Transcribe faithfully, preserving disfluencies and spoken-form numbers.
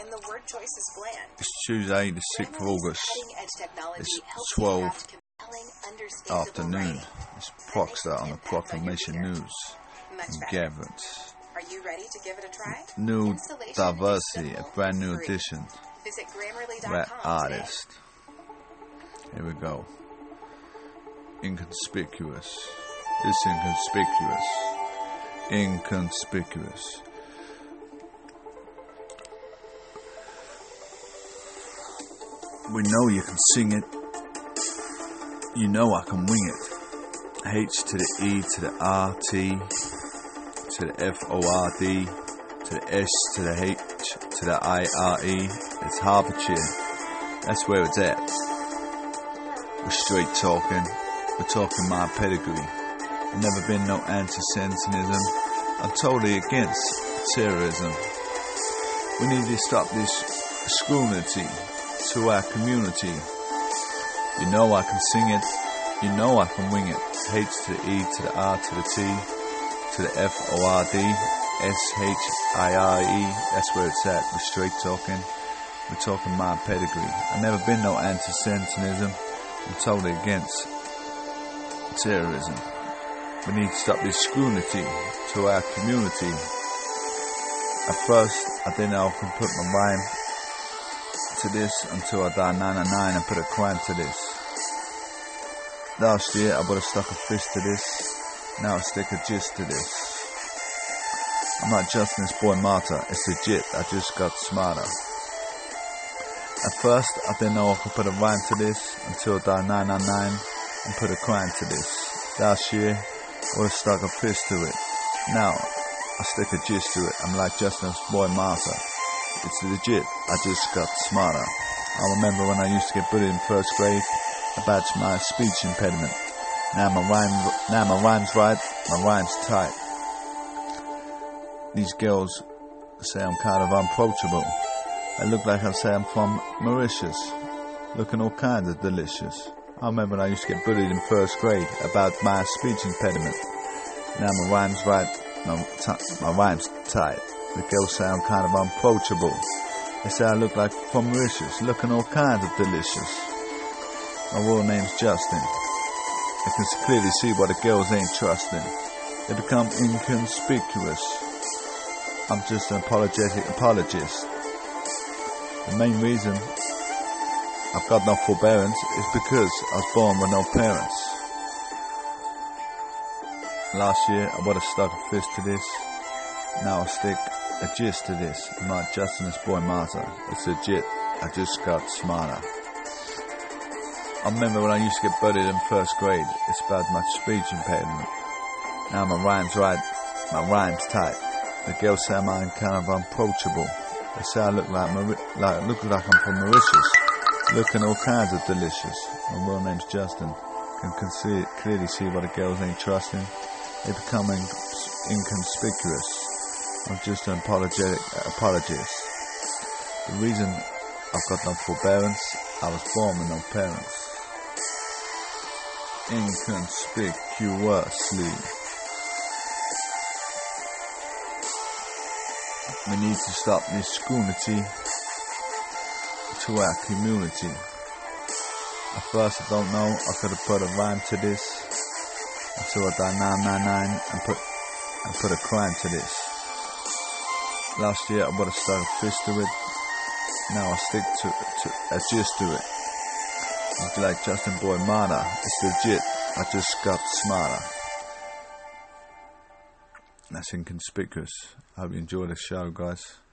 and the word choice is bland. It's Tuesday, the sixth of August. It's twelve afternoon. It's Proxer on the Proclamation News. Gathered. Are you ready to give it a try? New Diversity, a brand new edition. Visit Grammarly dot com. Artist. Here we go. Inconspicuous. It's inconspicuous. Inconspicuous. We know you can sing it. You know I can wing it. H to the E to the R T to the F O R D to the S to the H to the I R E. It's Hertfordshire. That's where it's at. We're straight talking. We're talking my pedigree. I've never been no anti-Semitism. I'm totally against terrorism. We need to stop this scrutiny to our community. You know I can sing it. You know I can wing it. H to the E to the R to the T to the F O R D S H I R E. That's where it's at. We're straight talking. We're talking my pedigree. I've never been no anti-Semitism. I'm totally against terrorism. We need to stop this scrutiny to our community. At first, I didn't know I could put my rhyme to this until I died ninety-nine and put a crime to this. Last year, I would have stuck a fist to this. Now I stick a gist to this. I'm not just this boy martyr. It's legit. I just got smarter. At first, I didn't know I could put a rhyme to this until I died nine nine nine. And put a crime to this. Last year, I was stuck a fist to it. Now, I stick a gist to it. I'm like Justin's boy Martha. It's legit. I just got smarter. I remember when I used to get bullied in first grade about my speech impediment. Now my rhyme, now my rhyme's right. My rhyme's tight. These girls say I'm kind of unapproachable. I look like I say I'm from Mauritius, looking all kinds of delicious. I remember when I used to get bullied in first grade about my speech impediment. Now my rhyme's right, my, t- my rhyme's tight. The girls say I'm kind of unapproachable. They say I look like from Mauritius, looking all kinds of delicious. My real name's Justin. I can clearly see why the girls ain't trusting. They become inconspicuous. I'm just an apologetic apologist. The main reason I've got no forbearance is because I was born with no parents. Last year I would have stuck a fist to this. Now I stick a gist to this. I'm not just in this boy martyr. It's legit. I just got smarter. I remember when I used to get bullied in first grade. It's about my speech impediment. Now my rhyme's right. My rhyme's tight. The girls say I'm kind of unapproachable. They say I look like, Mar- like, look like I'm from Mauritius. Looking all kinds of delicious. My real name's Justin. Can conceal, clearly see why the girls ain't trusting. They become inconspicuous. I'm just an apologetic apologist. The reason I've got no forbearance, I was born with no parents. Inconspicuously. We need to stop this scrutiny to our community. At first I don't know I could have put a rhyme to this until I died nine nine nine and put and put a crime to this. Last year I would have started a fist to it. Now I stick to, to a gist to it. I'm like Justin Boy Marta. It's legit. I just got smarter. That's inconspicuous. I hope you enjoy the show, guys.